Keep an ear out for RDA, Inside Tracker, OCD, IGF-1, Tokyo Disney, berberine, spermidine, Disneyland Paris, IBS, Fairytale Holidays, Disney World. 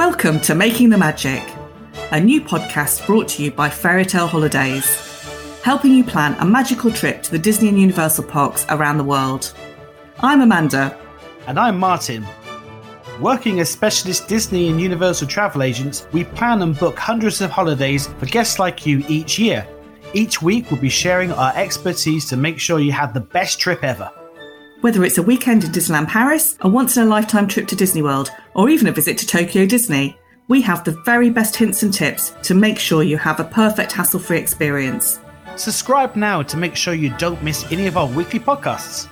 Welcome to Making the Magic, a new podcast brought to you by Fairytale Holidays, helping you plan a magical trip to the Disney and Universal parks around the world. I'm Amanda. And I'm Martin. Working as specialist Disney and Universal travel agents, we plan and book hundreds of holidays for guests like you each year. Each week we'll be sharing our expertise to make sure you have the best trip ever. Whether it's a weekend in Disneyland Paris, a once-in-a-lifetime trip to Disney World, or even a visit to Tokyo Disney, we have the very best hints and tips to make sure you have a perfect hassle-free experience. Subscribe now to make sure you don't miss any of our weekly podcasts.